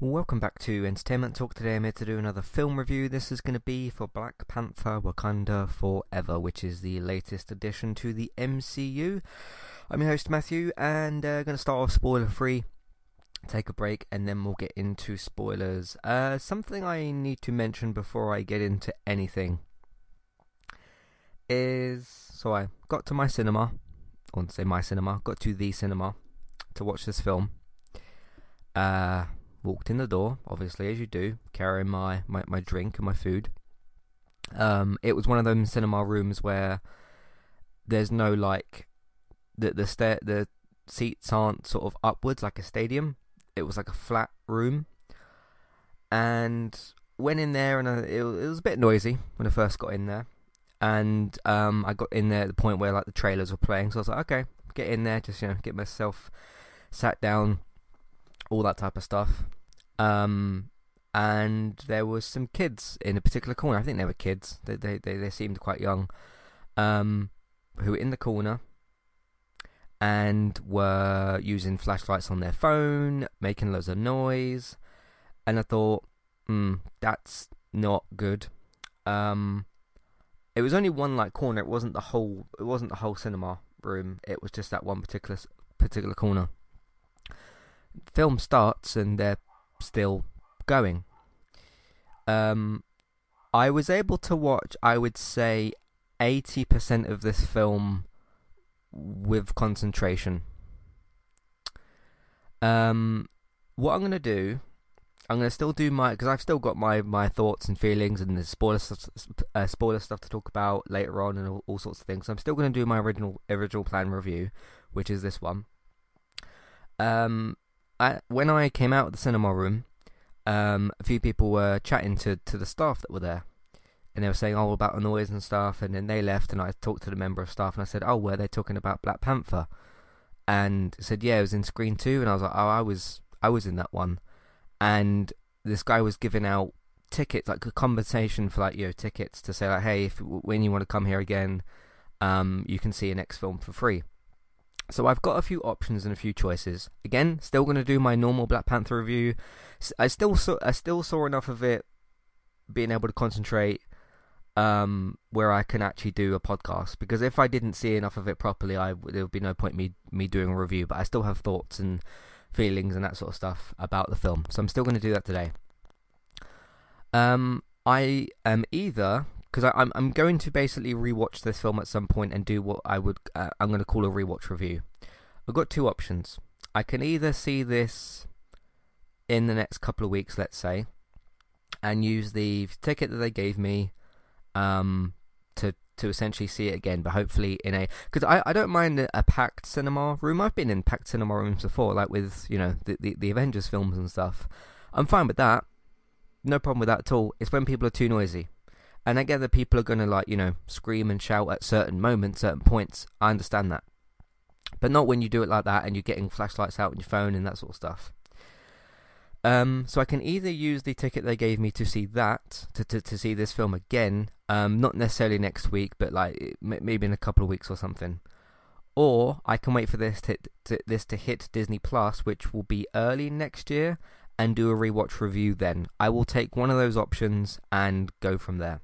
Welcome back to Entertainment Talk. Today I'm here to do another film review. This is going to be for Black Panther: Wakanda Forever, which is the latest addition to the MCU. I'm your host Matthew, and I'm going to start off spoiler free, take a break, and then we'll get into spoilers. Something I need to mention before I get into anything is, so I got to my cinema, I wouldn't say my cinema, got to the cinema to watch this film. Walked in the door, obviously, as you do, carrying my drink and my food. It was one of them cinema rooms where there's no, like, the seats aren't sort of upwards like a stadium. It was like a flat room, and went in there, and it was a bit noisy when I first got in there. And I got in there at the point where, like, the trailers were playing, so I was like, okay, get in there, just, you know, get myself sat down, all that type of stuff. And there was some kids in a particular corner. I think they were kids. They seemed quite young, who were in the corner and were using flashlights on their phone, making loads of noise. And I thought, that's not good. It was only one, like, corner. It wasn't the whole cinema room. It was just that one particular corner. Film starts and they're still going. I was able to watch, I would say, 80% of this film with concentration. What I'm going to do, I'm going to still do my, because I've still got my thoughts and feelings, and there's spoiler stuff to talk about later on, and all sorts of things. So I'm still going to do my original plan review, which is this one. When I came out of the cinema room, a few people were chatting to the staff that were there, and they were saying, oh, about the noise and stuff, and then they left, and I talked to the member of staff, and I said, oh, were they talking about Black Panther? And said, yeah, it was in screen 2, and I was like, oh, I was in that one. And this guy was giving out tickets, like a conversation for, like, you know, tickets to say, like, hey, when you want to come here again, you can see your next film for free. So I've got a few options and a few choices. Again, still going to do my normal Black Panther review. I still saw enough of it, being able to concentrate, where I can actually do a podcast. Because if I didn't see enough of it properly, there would be no point me doing a review. But I still have thoughts and feelings and that sort of stuff about the film. So I'm still going to do that today. I am either, because I'm going to basically rewatch this film at some point and do what I'm going to call a rewatch review. I've got two options. I can either see this in the next couple of weeks, let's say, and use the ticket that they gave me to essentially see it again, but hopefully in a, because I don't mind a packed cinema room. I've been in packed cinema rooms before, like with, you know, the Avengers films and stuff. I'm fine with that. No problem with that at all. It's when people are too noisy. And I get that people are going to, like, you know, scream and shout at certain moments, certain points. I understand that. But not when you do it like that and you're getting flashlights out on your phone and that sort of stuff. So I can either use the ticket they gave me to see that, to see this film again. Not necessarily next week, but, like, maybe in a couple of weeks or something. Or I can wait for this to hit Disney Plus, which will be early next year, and do a rewatch review then. I will take one of those options and go from there.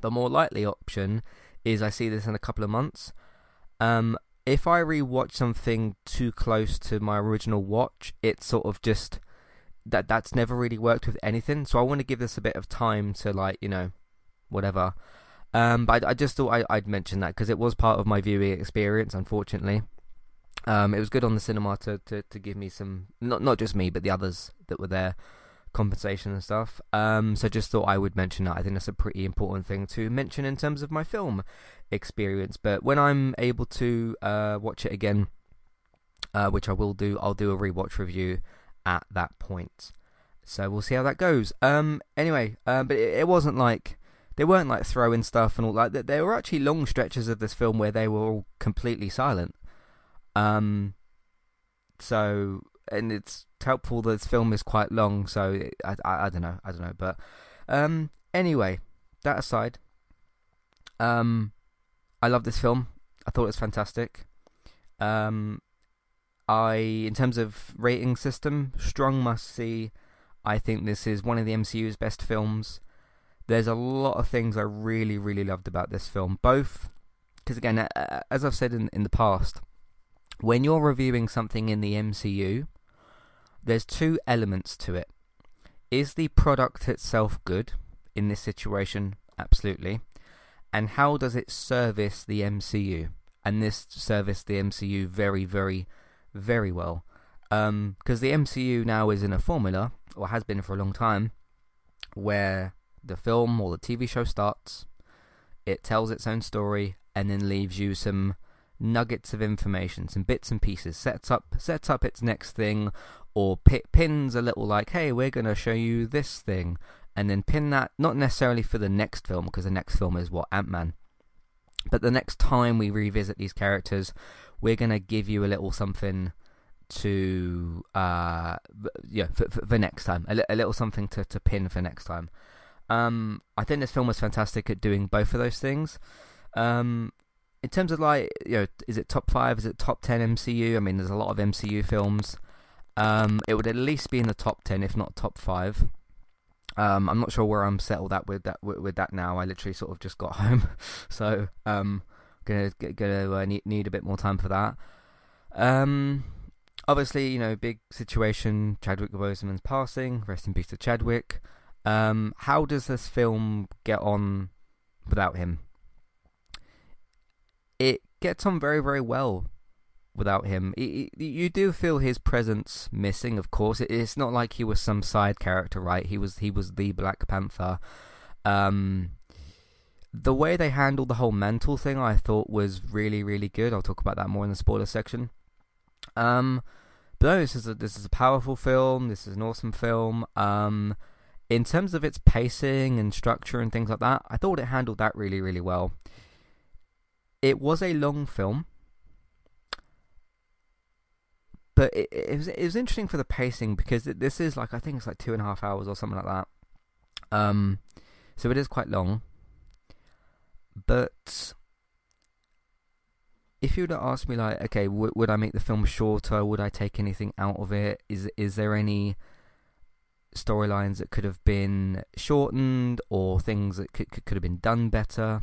The more likely option is I see this in a couple of months. If I rewatch something too close to my original watch, it's sort of just that's never really worked with anything. So I want to give this a bit of time to, like, you know, whatever. But I just thought I'd mention that because it was part of my viewing experience, unfortunately. It was good on the cinema to give me some, not just me, but the others that were there, compensation and stuff. So just thought I would mention that. I think that's a pretty important thing to mention in terms of my film experience. But when I'm able to watch it again, which I will do, I'll do a rewatch review at that point. So we'll see how that goes. But it wasn't like, they weren't like throwing stuff and all that. There were actually long stretches of this film where they were all completely silent. So, and it's helpful that this film is quite long, so I don't know, but anyway, that aside, I love this film. I thought it was fantastic. In terms of rating system, strong must see. I think this is one of the MCU's best films. There's a lot of things I really, really loved about this film. Both, because again, as I've said in the past, when you're reviewing something in the MCU, there's two elements to it. Is the product itself good in this situation? Absolutely. And how does it service the MCU? And this serviced the MCU very, very, very well. Because the MCU now is in a formula, or has been for a long time, where the film or the TV show starts, it tells its own story, and then leaves you some nuggets of information, some bits and pieces, sets up its next thing, or pins a little like, hey, we're going to show you this thing, and then pin that, not necessarily for the next film, because the next film is what, Ant-Man? But the next time we revisit these characters, we're going to give you a little something to, for next time. A little something to pin for next time. I think this film was fantastic at doing both of those things. In terms of, like, you know, is it top 5? Is it top 10 MCU? I mean, there's a lot of MCU films. It would at least be in the top 10, if not top 5. I'm not sure where I'm settled at with that now. I literally sort of just got home, so gonna need a bit more time for that. Obviously, you know, big situation. Chadwick Boseman's passing. Rest in peace to Chadwick. How does this film get on without him? It gets on very, very well without him. You do feel his presence missing, of course. It's not like he was some side character, right? He was the Black Panther. The way they handled the whole mantle thing, I thought, was really, really good. I'll talk about that more in the spoiler section. But no, this is a powerful film. This is an awesome film. In terms of its pacing and structure and things like that, I thought it handled that really, really well. It was a long film, but it was interesting for the pacing, because this is like, I think it's like 2.5 hours or something like that. So it is quite long. But if you were to ask me, like, okay, would I make the film shorter? Would I take anything out of it? Is there any storylines that could have been shortened, or things that could have been done better?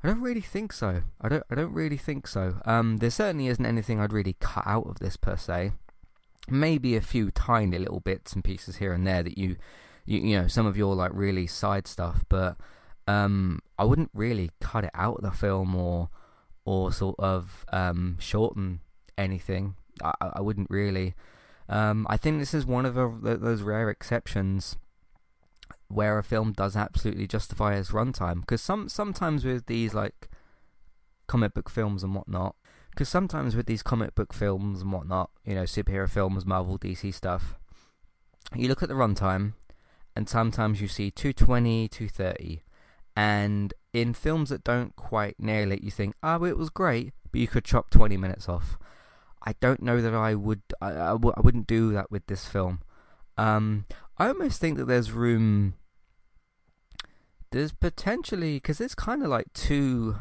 I don't really think so. I don't really think so. There certainly isn't anything I'd really cut out of this per se. Maybe a few tiny little bits and pieces here and there that you know, some of your like really side stuff, but I wouldn't really cut it out of the film or sort of shorten anything. I wouldn't really. I think this is one of those rare exceptions where a film does absolutely justify its runtime, because sometimes with these like comic book films and whatnot, you know, superhero films, Marvel, DC stuff, you look at the runtime, and sometimes you see 220, 230, and in films that don't quite nail it, you think, oh, it was great, but you could chop 20 minutes off. I don't know that I wouldn't do that with this film. I almost think that there's room. There's potentially, because it's kind of like two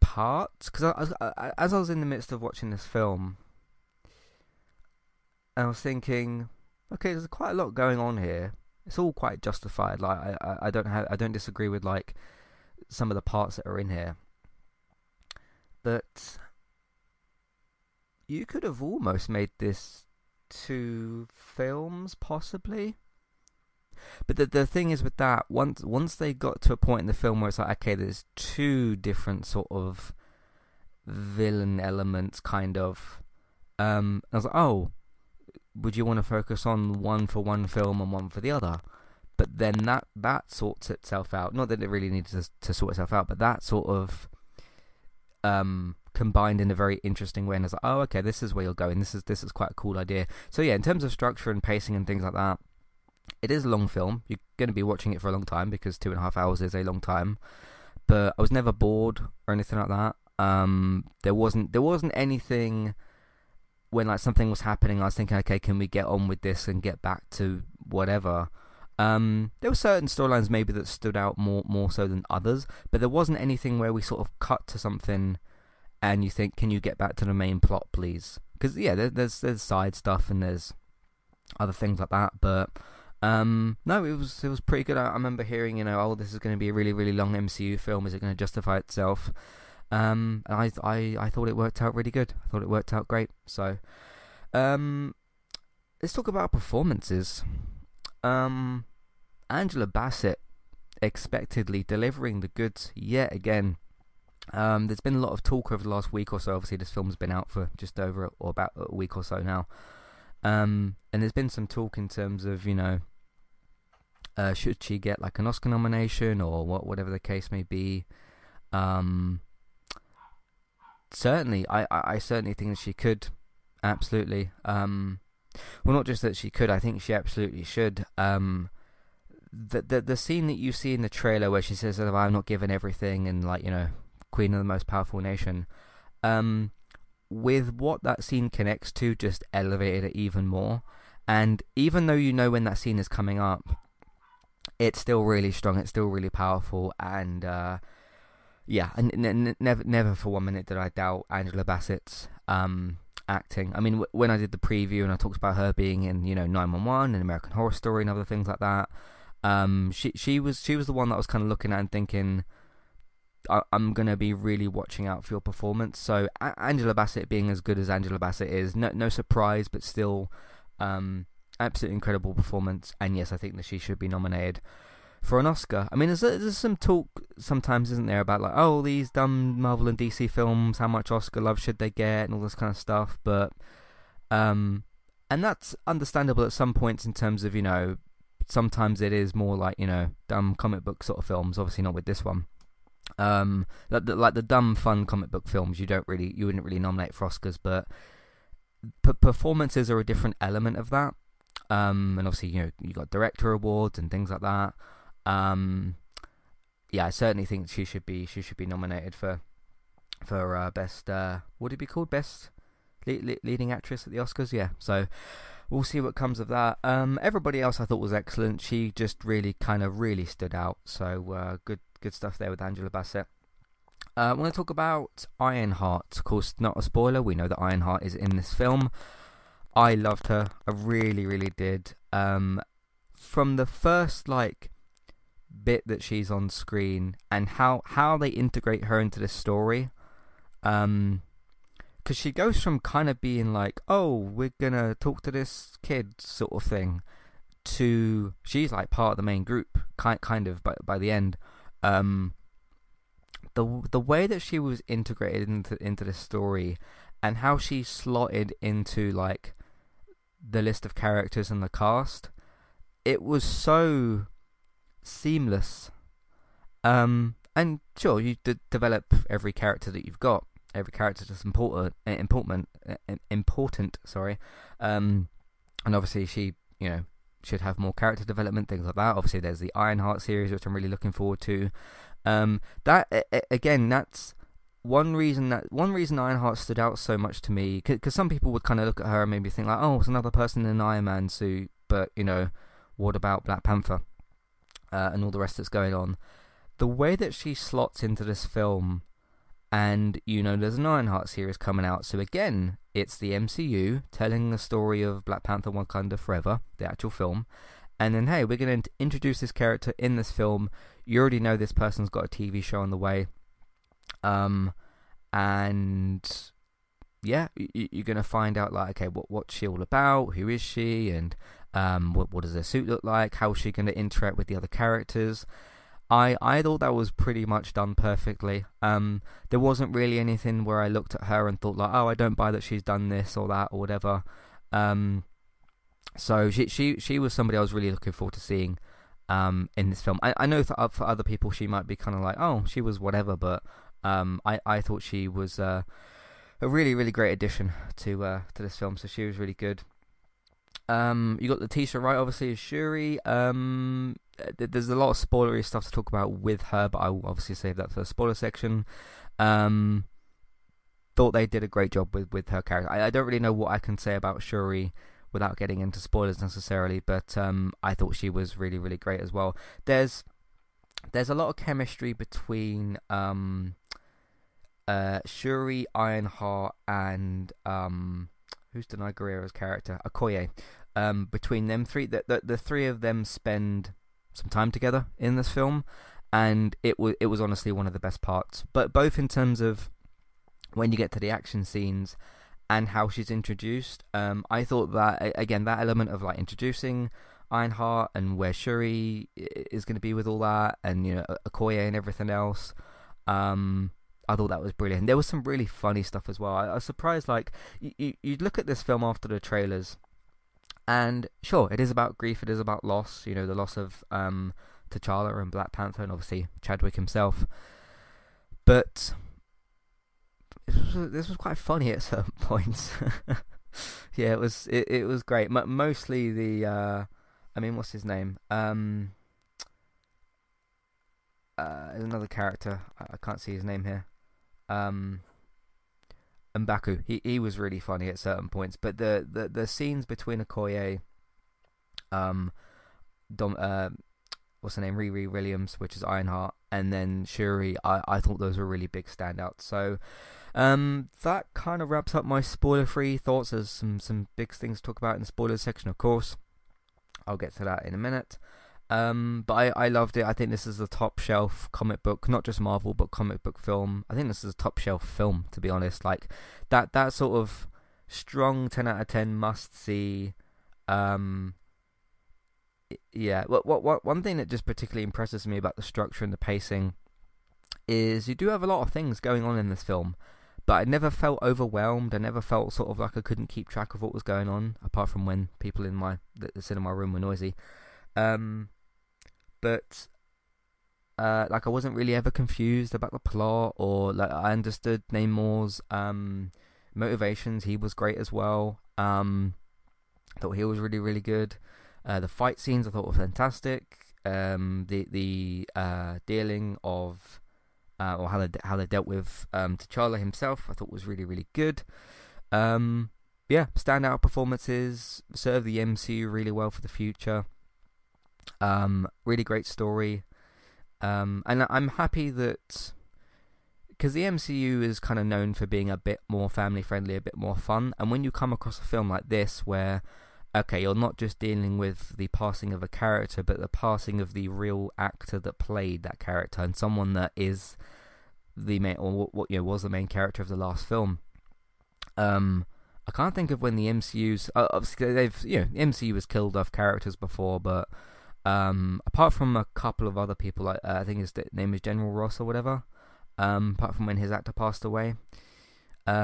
parts. Because as I was in the midst of watching this film, I was thinking, okay, there's quite a lot going on here. It's all quite justified. Like I don't disagree with like some of the parts that are in here, but you could have almost made this two films, possibly. But the thing is with that, once they got to a point in the film where it's like, okay, there's two different sort of villain elements, kind of. I was like, oh, would you want to focus on one for one film and one for the other? But then that sorts itself out. Not that it really needs to sort itself out, but that sort of combined in a very interesting way, and it's like, oh, okay, this is where you're going, this is quite a cool idea. So yeah, in terms of structure and pacing and things like that, it is a long film. You're going to be watching it for a long time, because 2.5 hours is a long time, but I was never bored or anything like that. There wasn't anything when like something was happening I was thinking, okay, can we get on with this and get back to whatever. There were certain storylines maybe that stood out more so than others, but there wasn't anything where we sort of cut to something and you think, can you get back to the main plot, please? Because, yeah, there's side stuff and there's other things like that, but... no, it was pretty good. I remember hearing, oh, this is going to be a really, really long MCU film. Is it going to justify itself? And I thought it worked out really good. I thought it worked out great. So, let's talk about performances. Angela Bassett expectedly delivering the goods yet again. There's been a lot of talk over the last week or so. Obviously, this film's been out for just over or about a week or so now. And there's been some talk in terms of, should she get like an Oscar nomination or whatever the case may be. Certainly, I certainly think that she could, absolutely. Well, not just that she could, I think she absolutely should. The scene that you see in the trailer where she says, "I'm not given everything," and like, Queen of the Most Powerful Nation. With what that scene connects to, just elevated it even more. And even though when that scene is coming up, it's still really strong, it's still really powerful, and never for 1 minute did I doubt Angela Bassett's acting. I mean, when I did the preview and I talked about her being in 911 and American Horror Story and other things like that, she was the one that I was kind of looking at and thinking, I'm going to be really watching out for your performance. So Angela Bassett being as good as Angela Bassett is, no surprise, but still absolutely incredible performance. And yes, I think that she should be nominated for an Oscar. I mean, there's some talk sometimes, isn't there, about like, oh, these dumb Marvel and DC films, how much Oscar love should they get and all this kind of stuff. But, and that's understandable at some points in terms of, sometimes it is more like, dumb comic book sort of films, obviously not with this one. Like the dumb fun comic book films, you wouldn't really nominate for Oscars, but performances are a different element of that. And obviously, you got director awards and things like that. I certainly think she should be nominated for best. What would it be called? Best leading actress at the Oscars. Yeah. So we'll see what comes of that. Everybody else I thought was excellent. She just really stood out. So Good stuff there with Angela Bassett. I want to talk about Ironheart. Of course, not a spoiler. We know that Ironheart is in this film. I loved her. I really, really did. From the first bit that she's on screen and how they integrate her into this story, because she goes from kind of being like, "Oh, we're gonna talk to this kid," sort of thing, to she's like part of the main group, kind of by the end. The way that she was integrated into the story and how she slotted into the list of characters and the cast, it was so seamless. And sure, you develop every character that you've got, every character that's important. Sorry. And obviously she, should have more character development, things like that. Obviously there's the Ironheart series, which I'm really looking forward to. That's one reason Ironheart stood out so much to me, because some people would kind of look at her and maybe think like, oh, it's another person in an Iron Man suit, but what about Black Panther and all the rest that's going on? The way that she slots into this film, and there's an Ironheart series coming out, so again, it's the MCU telling the story of Black Panther: Wakanda Forever, the actual film. And then, hey, we're going to introduce this character in this film. You already know this person's got a TV show on the way. And, yeah, you're going to find out, okay, what's she all about? Who is she? And what does her suit look like? How is she going to interact with the other characters? I thought that was pretty much done perfectly. There wasn't really anything where I looked at her and thought oh, I don't buy that she's done this or that or whatever. So she was somebody I was really looking forward to seeing in this film. I know for other people she might be kind of like, oh, she was whatever, but I thought she was a really, really great addition to this film. So she was really good. You got Letitia Wright, obviously, as Shuri. There's a lot of spoilery stuff to talk about with her, but I will obviously save that for the spoiler section. Thought they did a great job with her character. I don't really know what I can say about Shuri without getting into spoilers necessarily, but I thought she was really, really great as well. There's a lot of chemistry between Shuri, Ironheart, and who's Danai Gurira's character? Okoye. Between them three, the three of them spend some time together in this film, and it was honestly one of the best parts. But both in terms of when you get to the action scenes and how she's introduced, I thought that, again, that element of like introducing Ironheart and where Shuri is going to be with all that, and you know, Okoye and everything else, I thought that was brilliant. There was some really funny stuff as well. I was surprised, like, you'd look at this film after the trailers, and sure, it is about grief, it is about loss, you know, the loss of T'Challa and Black Panther, and obviously Chadwick himself, but this was quite funny at certain points. Yeah, it was great. Mostly the, what's his name? There's another character. I can't see his name here. M'Baku. He was really funny at certain points. But the scenes between Okoye, what's her name? Riri Williams, which is Ironheart, and then Shuri, I thought those were really big standouts. So that kind of wraps up my spoiler-free thoughts. There's some big things to talk about in the spoilers section, of course. I'll get to that in a minute. But I loved it. I think this is the top shelf comic book, not just Marvel, but comic book film. I think this is a top shelf film, to be honest. Like that sort of strong 10 out of 10 must see. Yeah. What one thing that just particularly impresses me about the structure and the pacing is you do have a lot of things going on in this film, but I never felt overwhelmed. I never felt sort of like I couldn't keep track of what was going on, apart from when people in the cinema room were noisy. But I wasn't really ever confused about the plot, or like I understood Namor's motivations. He was great as well. Thought he was really, really good. The fight scenes I thought were fantastic. The dealing of or how they dealt with T'Challa himself, I thought was really, really good. Yeah, standout performances, serve the MCU really well for the future. Really great story. And I'm happy that, because the MCU is kind of known for being a bit more family friendly, a bit more fun, and when you come across a film like this where, okay, you're not just dealing with the passing of a character, but the passing of the real actor that played that character, and someone that is the main, or what, you know, was the main character of the last film. I can't think of when the MCU's, obviously they've, you know, the MCU has killed off characters before, but apart from a couple of other people, like I think his name is General Ross or whatever. Apart from when his actor passed away, but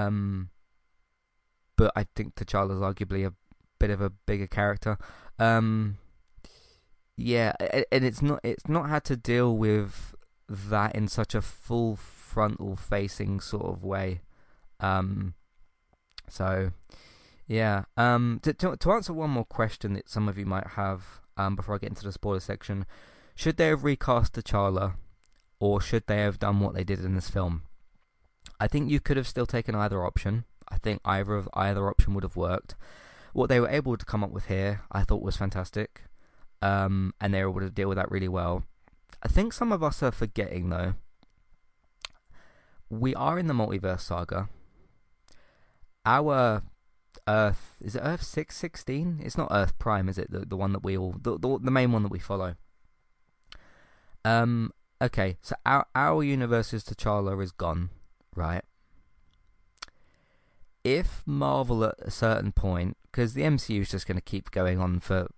I think T'Challa's arguably a bit of a bigger character. Yeah, and it's not had to deal with that in such a full frontal facing sort of way. So yeah, to answer one more question that some of you might have, before I get into the spoiler section, should they have recast T'Challa, or should they have done what they did in this film? I think you could have still taken either option. I think either option would have worked. What they were able to come up with here, I thought was fantastic, and they were able to deal with that really well. I think some of us are forgetting, though, we are in the multiverse saga. Our Earth, is it Earth 616? It's not Earth Prime, is it? The one that we all, the main one that we follow. Okay, so our universe's T'Challa is gone, right? If Marvel at a certain point, because the MCU is just going to keep going on for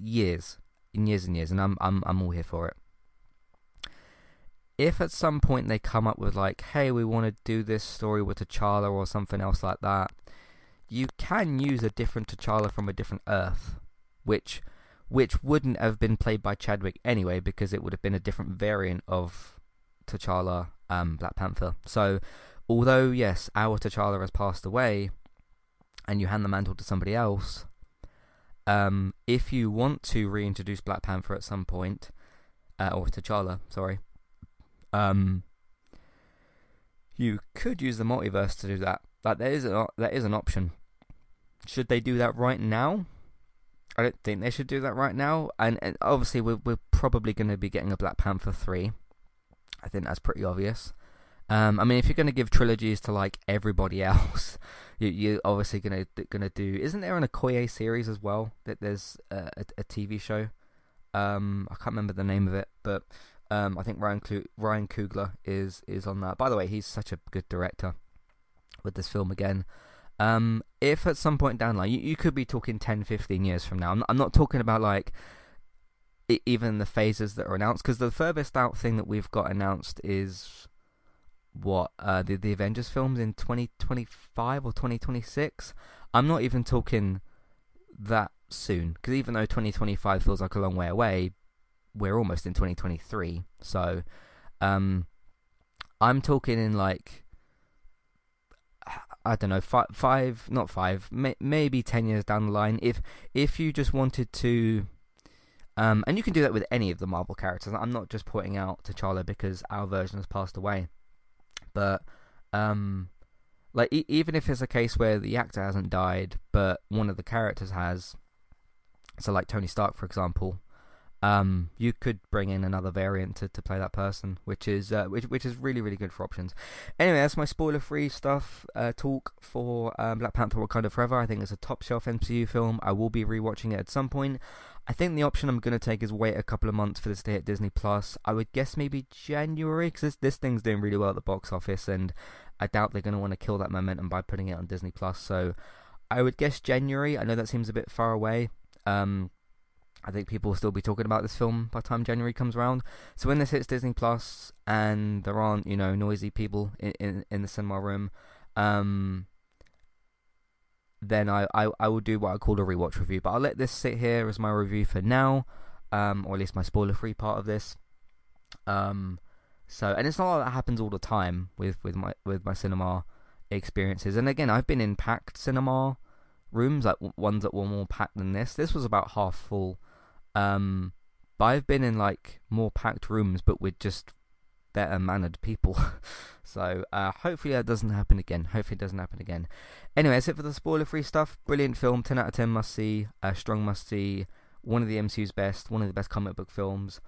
years and years and years, and I'm all here for it. If at some point they come up with like, hey, we want to do this story with T'Challa or something else like that, you can use a different T'Challa from a different Earth, which wouldn't have been played by Chadwick anyway, because it would have been a different variant of T'Challa, Black Panther. So, although, yes, our T'Challa has passed away, and you hand the mantle to somebody else, if you want to reintroduce Black Panther at some point, or T'Challa, sorry, you could use the multiverse to do that. Like, that is an option. Should they do that right now? I don't think they should do that right now. And obviously, we're probably going to be getting a Black Panther 3. I think that's pretty obvious. If you're going to give trilogies to, like, everybody else, You're obviously gonna do. Isn't there an Okoye series as well? That there's a TV show. I can't remember the name of it, but I think Ryan Coogler is on that. By the way, he's such a good director with this film again. If at some point down the line, you could be talking 10, 15 years from now. I'm not talking about like even the phases that are announced, because the furthest out thing that we've got announced is the Avengers films in 2025 or 2026. I'm not even talking that soon, because even though 2025 feels like a long way away, we're almost in 2023. So I'm talking in like, I don't know, maybe 10 years down the line, if you just wanted to. And you can do that with any of the Marvel characters. I'm not just pointing out T'Challa because our version has passed away, but even if it's a case where the actor hasn't died but one of the characters has, so like Tony Stark for example, you could bring in another variant to play that person, which is really, really good for options. Anyway, that's my spoiler-free stuff talk for Black Panther: Wakanda Forever. I think it's a top-shelf MCU film. I will be rewatching it at some point. I think the option I'm going to take is wait a couple of months for this to hit Disney Plus. I would guess maybe January, because this thing's doing really well at the box office, and I doubt they're going to want to kill that momentum by putting it on Disney Plus. So I would guess January. I know that seems a bit far away. I think people will still be talking about this film by the time January comes around. So when this hits Disney Plus and there aren't, noisy people in the cinema room, then I will do what I call a rewatch review. But I'll let this sit here as my review for now, or at least my spoiler-free part of this. And it's not like that happens all the time with my cinema experiences. And again, I've been in packed cinema rooms, like ones that were more packed than this. This was about half full. But I've been in like more packed rooms, but with just better mannered people. So hopefully that doesn't happen again. Anyway, that's it for the spoiler free stuff. Brilliant film, 10 out of 10 must see, a strong must see, one of the MCU's best, one of the best comic book films.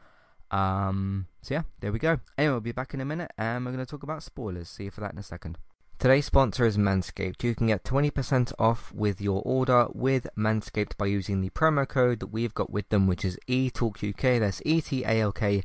So yeah, there we go. Anyway, we'll be back in a minute and we're going to talk about spoilers. See you for that in a second. Today's sponsor is Manscaped. You can get 20% off with your order with Manscaped by using the promo code that we've got with them, which is ETALKUK. That's ETALKUK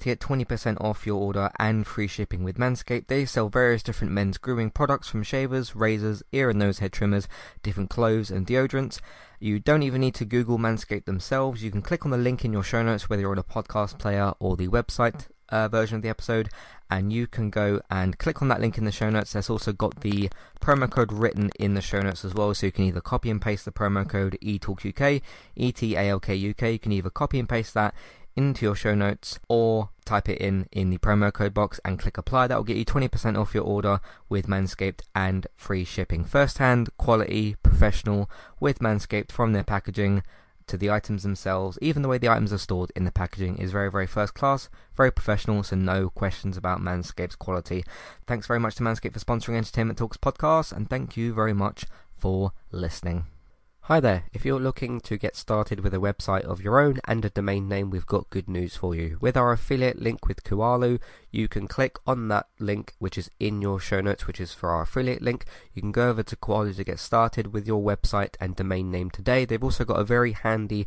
to get 20% off your order and free shipping with Manscaped. They sell various different men's grooming products, from shavers, razors, ear and nose hair trimmers, different clothes and deodorants. You don't even need to Google Manscaped themselves. You can click on the link in your show notes, whether you're on a podcast player or the website version of the episode, and you can go and click on that link in the show notes. That's also got the promo code written in the show notes as well, so you can either copy and paste the promo code ETALKUK, ETALKUK, you can either copy and paste that into your show notes or type it in the promo code box and click apply. That will get you 20% off your order with Manscaped and free shipping. First-hand, quality, professional with Manscaped, from their packaging to the items themselves. Even the way the items are stored in the packaging is very, very first class, very professional, so no questions about Manscaped's quality. Thanks very much to Manscaped for sponsoring Entertainment Talks podcast, and thank you very much for listening. Hi there, if you're looking to get started with a website of your own and a domain name, we've got good news for you. With our affiliate link with Kualo, you can click on that link, which is in your show notes, which is for our affiliate link. You can go over to Kualo to get started with your website and domain name today. They've also got a very handy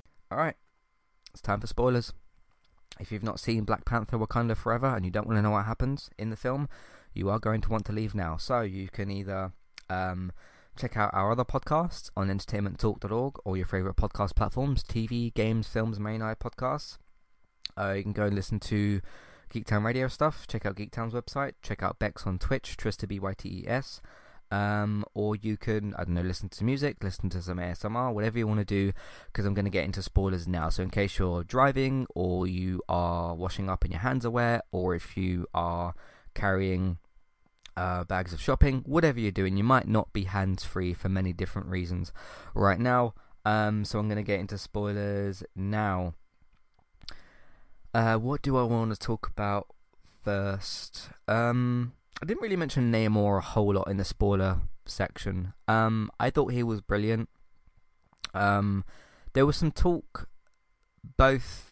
Alright, it's time for spoilers. If you've not seen Black Panther: Wakanda Forever and you don't want to know what happens in the film, you are going to want to leave now. So you can either check out our other podcasts on entertainmenttalk.org or your favourite podcast platforms, TV, games, films, main eye podcasts. You can go and listen to Geek Town Radio stuff, check out Geek Town's website, check out Bex on Twitch, Trista B-Y-T-E-S. Or you can, I don't know, listen to music, listen to some ASMR, whatever you want to do, because I'm going to get into spoilers now. So in case you're driving, or you are washing up and your hands are wet, or if you are carrying bags of shopping, whatever you're doing, you might not be hands-free for many different reasons right now. So I'm going to get into spoilers now. What do I want to talk about first? I didn't really mention Namor a whole lot in the spoiler section. I thought he was brilliant. There was some talk both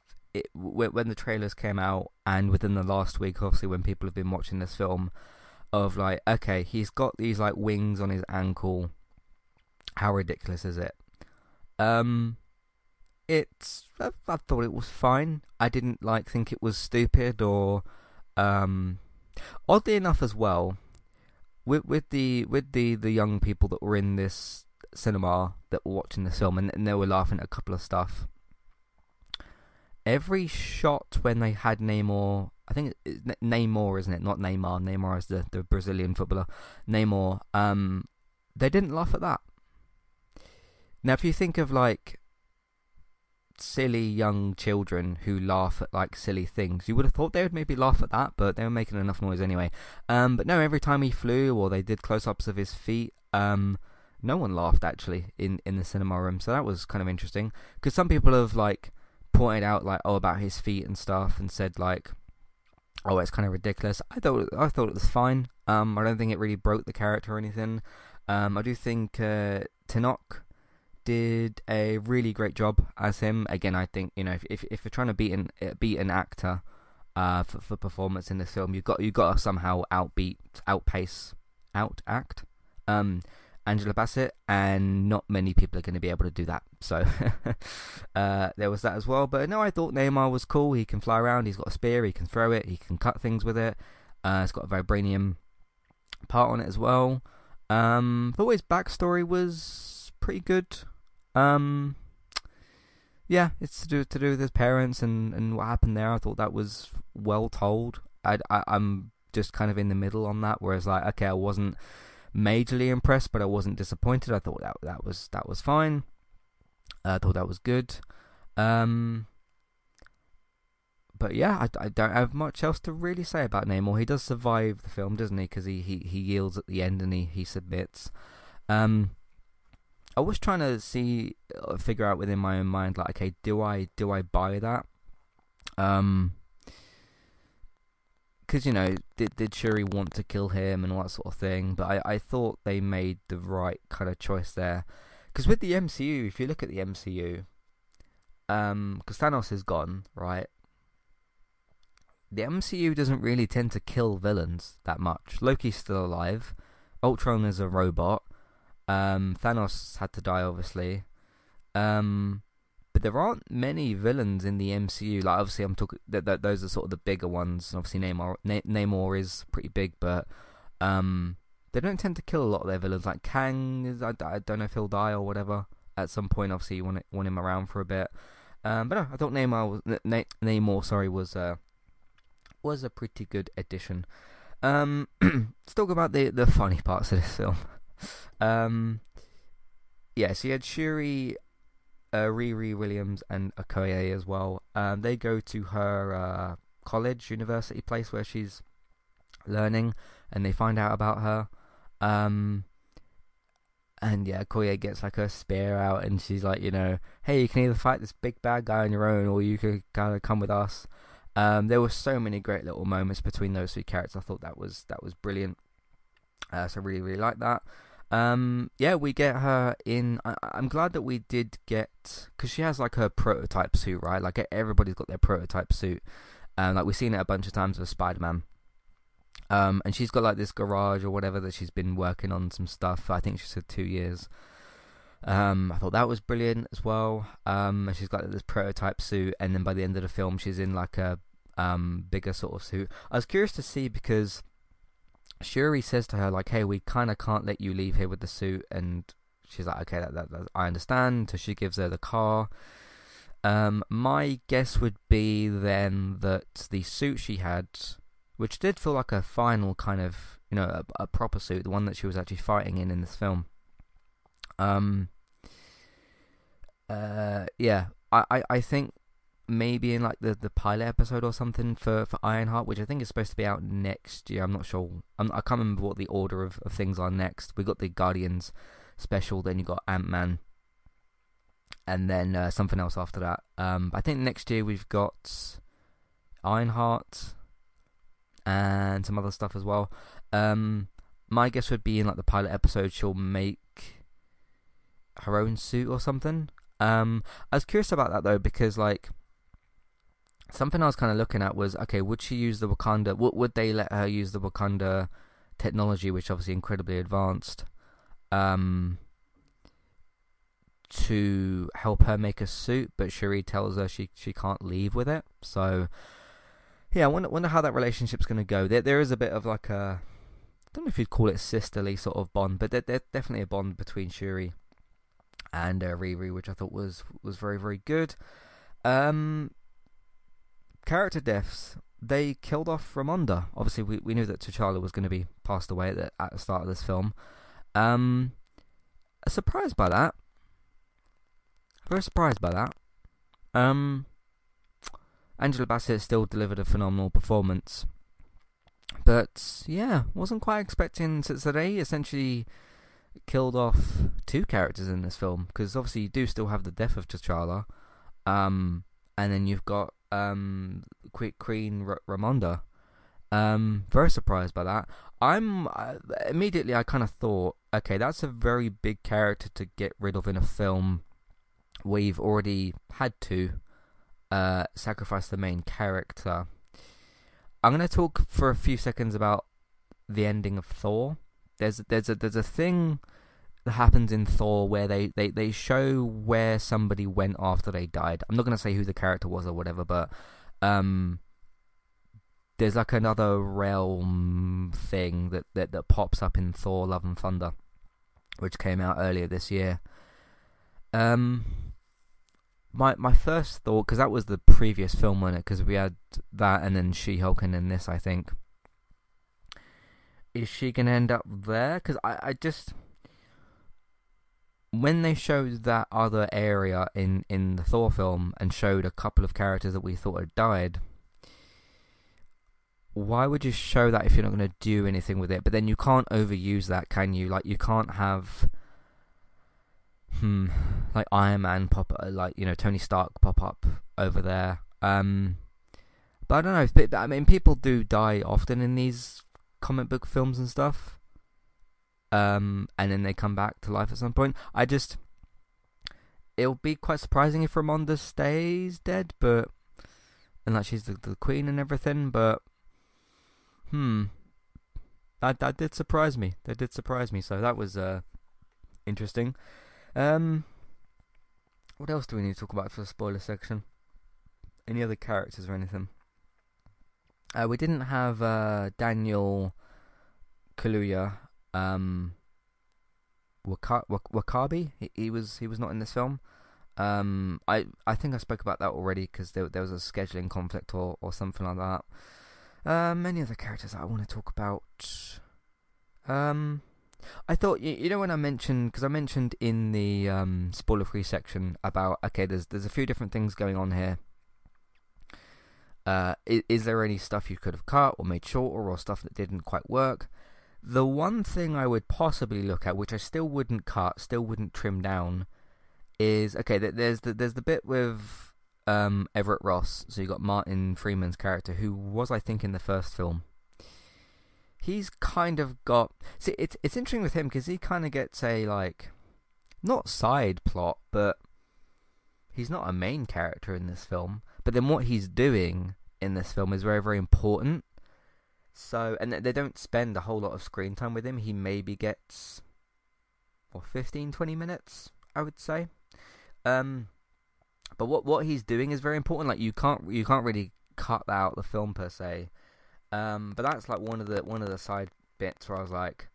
when the trailers came out and within the last week, obviously, when people have been watching this film, of like, okay, he's got these like wings on his ankle. How ridiculous is it? I thought it was fine. I didn't think it was stupid or oddly enough as well, with the young people that were in this cinema that were watching this film, and they were laughing at a couple of stuff. Every shot when they had Namor, I think it's Namor, isn't it? Not Neymar. Neymar is the Brazilian footballer. Namor. They didn't laugh at that. Now, if you think of silly young children who laugh at silly things, you would have thought they would maybe laugh at that, but they were making enough noise anyway. But no, every time he flew or they did close-ups of his feet, no one laughed actually in the cinema room. So that was kind of interesting, because some people have pointed out about his feet and stuff and said oh, it's kind of ridiculous. I thought it was fine. I don't think it really broke the character or anything. I do think Tinoch did a really great job as him. Again, I think, if you're trying to beat an actor for performance in this film, you've got to somehow outpace, outact Angela Bassett, and not many people are going to be able to do that. So there was that as well. But no, I thought Neymar was cool. He can fly around. He's got a spear. He can throw it. He can cut things with it. It's got a vibranium part on it as well. I thought his backstory was pretty good. Yeah, it's to do with his parents and what happened there. I thought that was well told. I'm just kind of in the middle on that, whereas okay, I wasn't majorly impressed, but I wasn't disappointed. I thought that was fine. I thought that was good. But yeah, I don't have much else to really say about Namor. He does survive the film, doesn't he? Because he yields at the end and he submits. I was trying to figure out within my own mind, okay, do I buy that? Because, did Shuri want to kill him and all that sort of thing? But I thought they made the right kind of choice there. Because with the MCU, if you look at the MCU, because Thanos is gone, right? The MCU doesn't really tend to kill villains that much. Loki's still alive. Ultron is a robot. Thanos had to die, obviously. But there aren't many villains in the MCU. Obviously, I'm talking those are sort of the bigger ones. Obviously, Namor is pretty big, but they don't tend to kill a lot of their villains. Kang is, I don't know if he'll die or whatever at some point. Obviously, you want him around for a bit. But no, I thought Namor was a pretty good addition. Let's talk about the funny parts of this film. Yeah, so you had Shuri, Riri Williams, and Okoye as well. They go to her college, university place where she's learning, and they find out about her. And yeah, Okoye gets like her spear out and she's like, you know, hey, you can either fight this big bad guy on your own or you could kind of come with us. There were so many great little moments between those two characters. I thought that was brilliant. So I really, really liked that. Yeah, we get her in. I'm glad that we did get, because she has like her prototype suit, right? Like everybody's got their prototype suit. Like we've seen it a bunch of times with Spider-Man. And she's got like this garage or whatever that she's been working on some stuff. I think she said 2 years. I thought that was brilliant as well. And she's got like this prototype suit, and then by the end of the film, she's in like a bigger sort of suit. I was curious to see, because Shuri says to her like, "Hey, we kind of can't let you leave here with the suit," and she's like, "Okay, that I understand." So she gives her the car. My guess would be then that the suit she had, which did feel like a final kind of, you know, a proper suit, the one that she was actually fighting in this film. Yeah, I think maybe in like the pilot episode or something for Ironheart, which I think is supposed to be out next year. I'm not sure. I can't remember what the order of things are next. We got the Guardians special, then you got Ant-Man, and then something else after that. I think next year we've got Ironheart and some other stuff as well. My guess would be in like the pilot episode she'll make her own suit or something. I was curious about that though, because like something I was kind of looking at was, okay, would she use the Wakanda, would they let her use the Wakanda technology, which obviously incredibly advanced, to help her make a suit, but Shuri tells her she can't leave with it. So yeah, I wonder how that relationship's going to go. There is a bit of like a, I don't know if you'd call it sisterly sort of bond, but there's definitely a bond between Shuri and Riri, which I thought was very, very good. Character deaths. They killed off Ramonda. Obviously, we knew that T'Challa was going to be passed away at the start of this film. Surprised by that. Very surprised by that. Angela Bassett still delivered a phenomenal performance. But, yeah, wasn't quite expecting, since they essentially killed off two characters in this film, because obviously you do still have the death of T'Challa, and then you've got Queen Ramonda. Very surprised by that. Immediately I kind of thought, okay, that's a very big character to get rid of in a film. We've already had to sacrifice the main character. I'm going to talk for a few seconds about the ending of Thor. There's a thing that happens in Thor where they show where somebody went after they died. I'm not going to say who the character was or whatever, but there's like another realm thing that pops up in Thor: Love and Thunder, which came out earlier this year. My first thought, because that was the previous film, wasn't it? Because we had that and then She-Hulk and then this, I think. Is she going to end up there? Because I just, when they showed that other area in the Thor film and showed a couple of characters that we thought had died, why would you show that if you're not going to do anything with it? But then you can't overuse that, can you? Like, you can't have like Iron Man pop up, like, you know, Tony Stark pop up over there. But I don't know. I mean, people do die often in these comic book films and stuff, and then they come back to life at some point. It'll be quite surprising if Ramonda stays dead, but, and like she's the queen and everything, but, that did surprise me, so that was, interesting. What else do we need to talk about for the spoiler section? Any other characters or anything? We didn't have Daniel Kaluuya, Wakabi. He was not in this film. I think I spoke about that already, because there was a scheduling conflict or something like that. Any other characters that I want to talk about? I thought, you know, when I mentioned, because I mentioned in the spoiler free section about, okay, there's a few different things going on here. Is there any stuff you could have cut or made shorter or stuff that didn't quite work? The one thing I would possibly look at, which I still wouldn't cut, still wouldn't trim down, is, okay, there's the bit with Everett Ross. So you got Martin Freeman's character, who was, I think, in the first film. He's kind of got... See, it's interesting with him, because he kind of gets a, like, not side plot, but he's not a main character in this film. But then what he's doing in this film is very, very important. So, and they don't spend a whole lot of screen time with him. He maybe gets, what, 15, 20 minutes, I would say. But what he's doing is very important. Like, you can't really cut that out of the film per se. But that's like one of the side bits where I was like,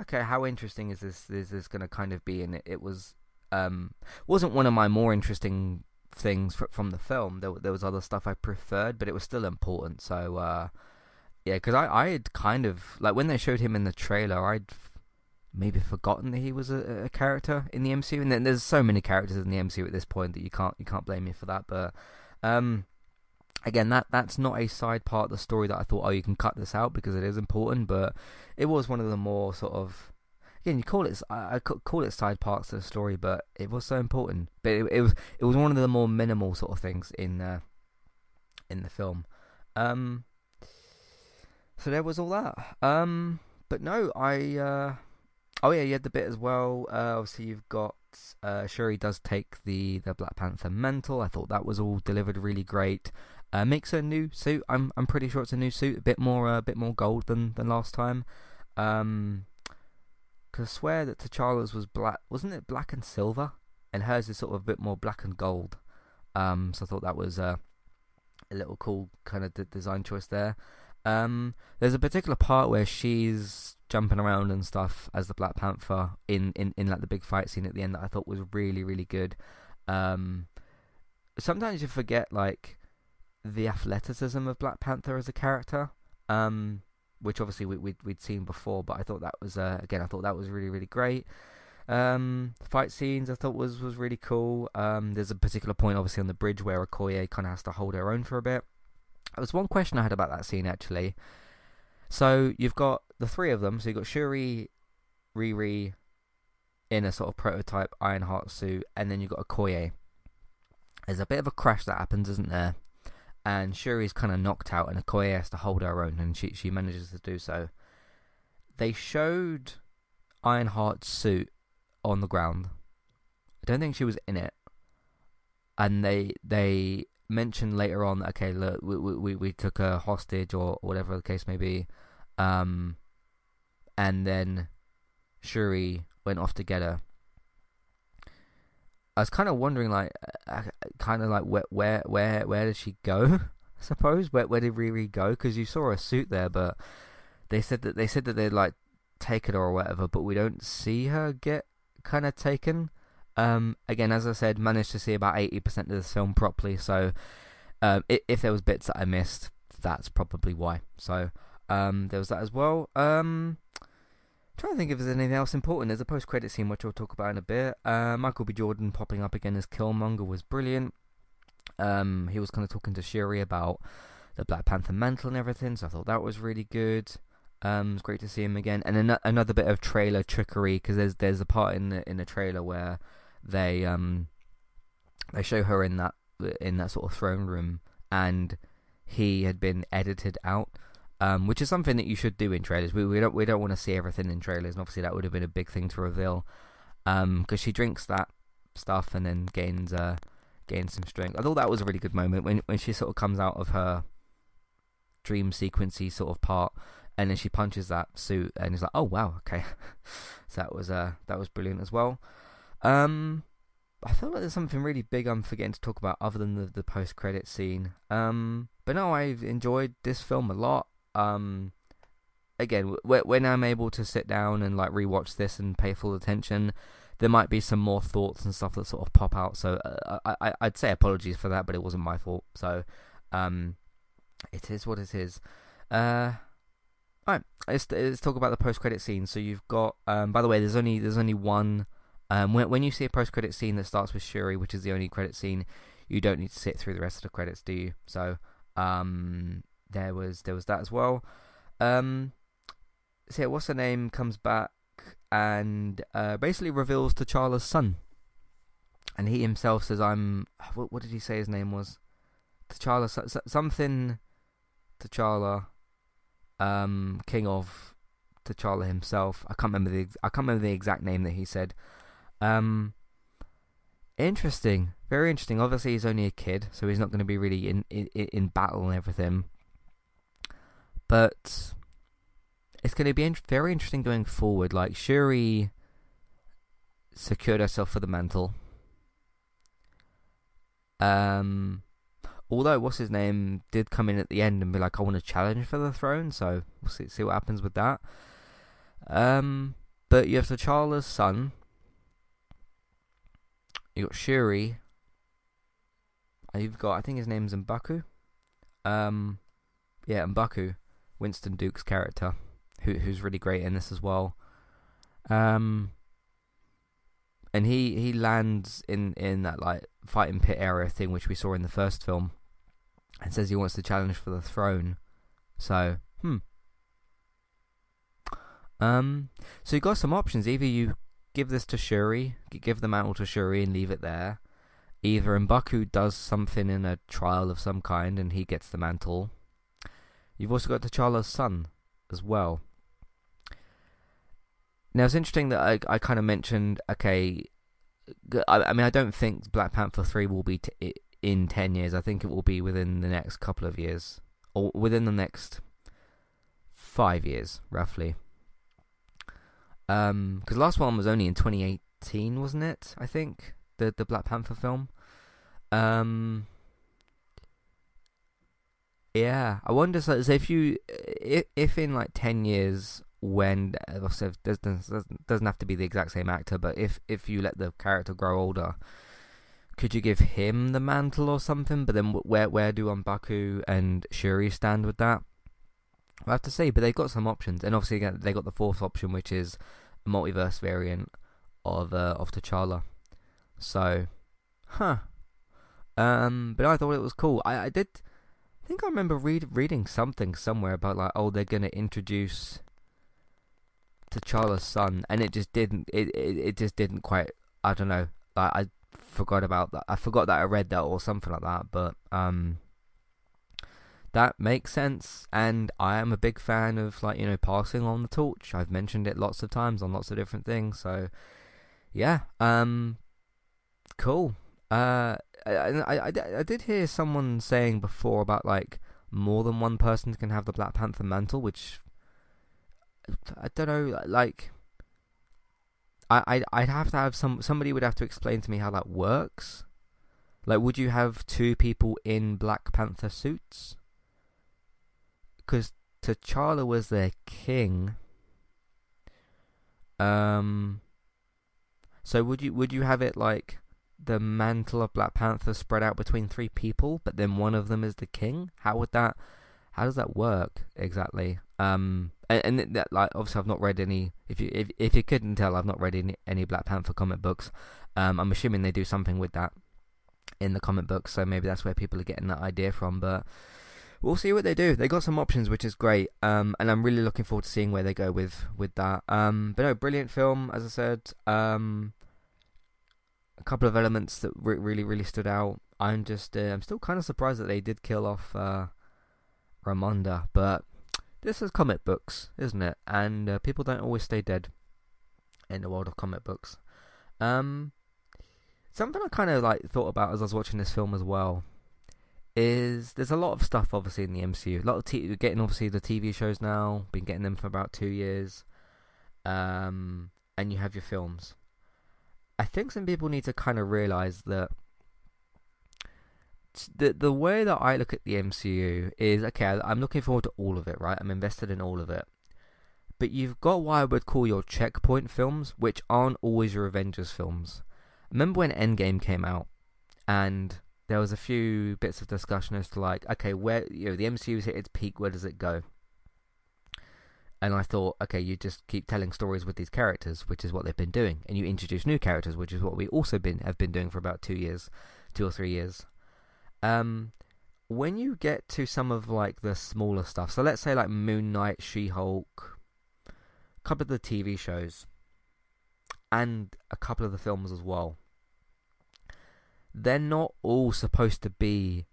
okay, how interesting is this going to kind of be? And it wasn't one of my more interesting things from the film. There was other stuff I preferred, but it was still important. So yeah, because I had kind of, like, when they showed him in the trailer, I'd maybe forgotten that he was a character in the MCU. And then there's so many characters in the MCU at this point that you can't blame me for that. But again, that's not a side part of the story that I thought, oh, you can cut this out because it is important. But it was one of the more sort of, again, I call it side parts of the story, but it was so important. But it was one of the more minimal sort of things in the film. So there was all that. But no, oh yeah, you had the bit as well. Obviously, you've got Shuri does take the Black Panther mantle. I thought that was all delivered really great. Makes her new suit. I'm pretty sure it's a new suit. A bit more gold than last time. Cause I swear that T'Challa's was black, wasn't it? Black and silver, and hers is sort of a bit more black and gold. So I thought that was a little cool kind of design choice there. There's a particular part where she's jumping around and stuff as the Black Panther in like the big fight scene at the end that I thought was really, really good. Sometimes you forget like the athleticism of Black Panther as a character, which obviously we'd seen before, but I thought that was really, really great. Fight scenes I thought was really cool. There's a particular point obviously on the bridge where Okoye kind of has to hold her own for a bit. There was one question I had about that scene, actually. So you've got the three of them. So you've got Shuri, Riri, in a sort of prototype Ironheart suit, and then you've got Okoye. There's a bit of a crash that happens, isn't there? And Shuri's kind of knocked out, and Okoye has to hold her own, and she manages to do so. They showed Ironheart's suit on the ground. I don't think she was in it. And they mentioned later on that, okay, look, we took a hostage or whatever the case may be, and then Shuri went off to get her. I was kind of wondering, like, where did she go? I suppose where did Riri go? Because you saw a suit there, but they said that they'd like taken her or whatever, but we don't see her get kind of taken. Again, as I said, managed to see about 80% of this film properly, so if there was bits that I missed, that's probably why. So there was that as well. Trying to think if there's anything else important. There's a post-credit scene which we'll talk about in a bit. Michael B. Jordan popping up again as Killmonger was brilliant. He was kind of talking to Shuri about the Black Panther mantle and everything, so I thought that was really good. It's great to see him again. And another bit of trailer trickery, because there's a part in the trailer where they show her in that sort of throne room, and he had been edited out, which is something that you should do in trailers. We don't want to see everything in trailers, and obviously that would have been a big thing to reveal, because she drinks that stuff and then gains some strength. I thought that was a really good moment when she sort of comes out of her dream sequencey sort of part, and then she punches that suit, and it's like, oh wow, okay. So that was brilliant as well. I feel like there's something really big I'm forgetting to talk about other than the post-credit scene. But no, I've enjoyed this film a lot. Again, when I'm able to sit down and like rewatch this and pay full attention, there might be some more thoughts and stuff that sort of pop out. So I'd say apologies for that, but it wasn't my fault. So it is what it is. Alright, let's talk about the post-credit scene. So you've got, by the way, there's only one. When you see a post-credit scene that starts with Shuri, which is the only credit scene, you don't need to sit through the rest of the credits, do you? So there was that as well. so what's her name comes back and basically reveals T'Challa's son, and he himself says, what did he say his name was? T'Challa something. T'Challa, king of T'Challa himself. I can't remember the exact name that he said. Interesting, very interesting. Obviously, he's only a kid, so he's not going to be really in battle and everything. But it's going to be very interesting going forward. Like, Shuri secured herself for the mantle. Although, what's his name did come in at the end and be like, I want to challenge for the throne, so we'll see what happens with that. But you have T'Challa's son. You got Shuri. You've got, I think his name's M'Baku. Yeah, M'Baku, Winston Duke's character, who's really great in this as well. And he lands in that, like, fighting pit area thing, which we saw in the first film, and says he wants to challenge for the throne. So, so you got some options. Either you give this to Shuri, give the mantle to Shuri and leave it there. Either M'Baku does something in a trial of some kind and he gets the mantle. You've also got T'Challa's son as well. Now, it's interesting that I kind of mentioned, okay, I mean, I don't think Black Panther 3 will be in 10 years. I think it will be within the next couple of years, or within the next 5 years, roughly. Because the last one was only in 2018, wasn't it, I think, the Black Panther film. Yeah, I wonder, so if in like 10 years... when also doesn't have to be the exact same actor, but if you let the character grow older, could you give him the mantle or something? But then where do M'Baku and Shuri stand with that? I have to say, but they've got some options, and obviously again, they got the fourth option, which is a multiverse variant of T'Challa. So, but I thought it was cool. I think I remember reading something somewhere about like, oh, they're gonna introduce T'Challa's son, and it just didn't quite, I don't know, like, I forgot that I read that or something like that, but that makes sense. And I am a big fan of, like, you know, passing on the torch. I've mentioned it lots of times on lots of different things, so yeah. Cool. I did hear someone saying before about, like, more than one person can have the Black Panther mantle, which I don't know, like, I'd have to have somebody would have to explain to me how that works. Like, would you have two people in Black Panther suits? Because T'Challa was their king. So would you have it like the mantle of Black Panther spread out between three people, but then one of them is the king? How does that work exactly? And that, like, obviously I've not read any, if you couldn't tell, I've not read any Black Panther comic books. I'm assuming they do something with that in the comic books, so maybe that's where people are getting that idea from, but we'll see what they do. They got some options, which is great, and I'm really looking forward to seeing where they go with that. But no, brilliant film, as I said. A couple of elements that really, really stood out. I'm still kind of surprised that they did kill off Ramonda, but this is comic books, isn't it? And people don't always stay dead in the world of comic books. Something I kind of, like, thought about as I was watching this film as well is there's a lot of stuff obviously in the MCU. A lot of getting obviously the TV shows now, been getting them for about 2 years, and you have your films. I think some people need to kind of realize that the way that I look at the MCU is, okay, I'm looking forward to all of it, right? I'm invested in all of it. But you've got what I would call your checkpoint films, which aren't always your Avengers films. Remember when Endgame came out, and there was a few bits of discussion as to, like, okay, where, you know, the MCU's hit its peak, where does it go? And I thought, okay, you just keep telling stories with these characters, which is what they've been doing, and you introduce new characters, which is what we also have been doing for about 2 or 3 years. When you get to some of, like, the smaller stuff, so let's say, like, Moon Knight, She-Hulk, a couple of the TV shows and a couple of the films as well, they're not all supposed to be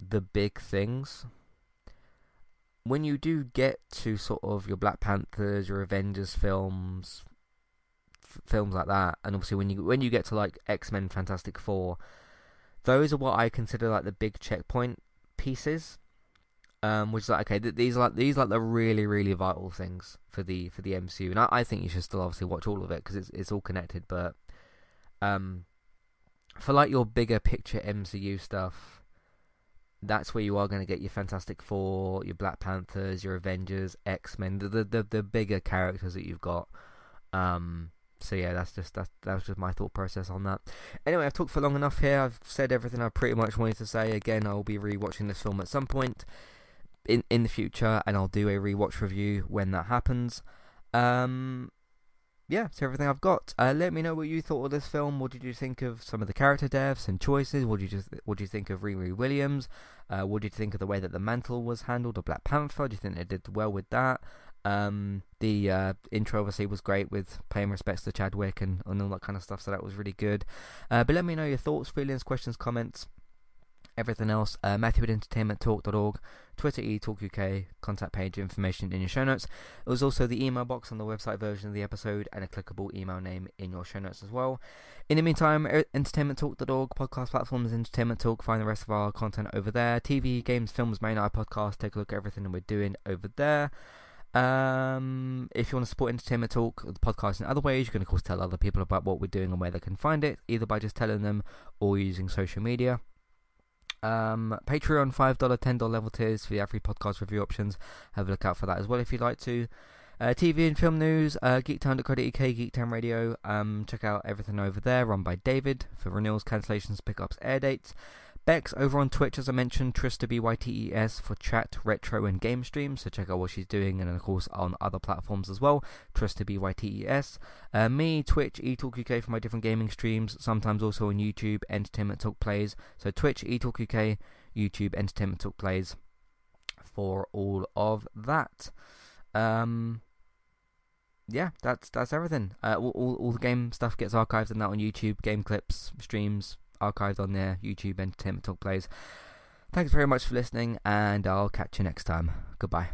the big things. When you do get to sort of your Black Panthers, your Avengers films, films like that, and obviously when you get to like X-Men, Fantastic Four, those are what I consider like the big checkpoint pieces, which is like, okay, these are like the really, really vital things for the MCU, and I think you should still obviously watch all of it because it's all connected. But for like your bigger picture MCU stuff, that's where you are going to get your Fantastic Four, your Black Panthers, your Avengers, X-Men, the bigger characters that you've got. So yeah, that was just my thought process on that. Anyway, I've talked for long enough here. I've said everything I pretty much wanted to say. Again, I'll be rewatching this film at some point in the future, and I'll do a rewatch review when that happens. Yeah, that's everything I've got. Let me know what you thought of this film. What did you think of some of the character deaths and choices? What do you think of Riri Williams? What did you think of the way that the mantle was handled of Black Panther? Do you think they did well with that? The intro obviously was great with paying respects to Chadwick and all that kind of stuff, so that was really good. But let me know your thoughts, feelings, questions, comments, everything else. Matthew at entertainmenttalk.org, Twitter @talkuk, contact page information in your show notes. It was also the email box on the website version of the episode and a clickable email name in your show notes as well. In the meantime, entertainmenttalk.org, podcast platforms, Entertainment Talk. Find the rest of our content over there. TV, games, films, main, our podcast. Take a look at everything we're doing over there. If you want to support Entertainment Talk, the podcast, in other ways, you can of course tell other people about what we're doing and where they can find it, either by just telling them or using social media. Patreon, $5, $10 level tiers for the ad-free podcast review options. Have a look out for that as well if you'd like to. TV and film news, geektown.co.uk, Geek Town Radio. Check out everything over there, run by David, for renewals, cancellations, pickups, air dates. Bex over on Twitch, as I mentioned, Trista B-Y-T-E-S, for chat, retro and game streams, so check out what she's doing, and of course on other platforms as well, Trista B-Y-T-E-S. Me, Twitch, eTalkUK for my different gaming streams, sometimes also on YouTube, Entertainment Talk Plays, so Twitch, eTalkUK, YouTube, Entertainment Talk Plays for all of that. Yeah, that's everything. All the game stuff gets archived and that on YouTube, game clips, streams, archived on there, YouTube, Entertainment Talk Plays. Thanks very much for listening, and I'll catch you next time. Goodbye.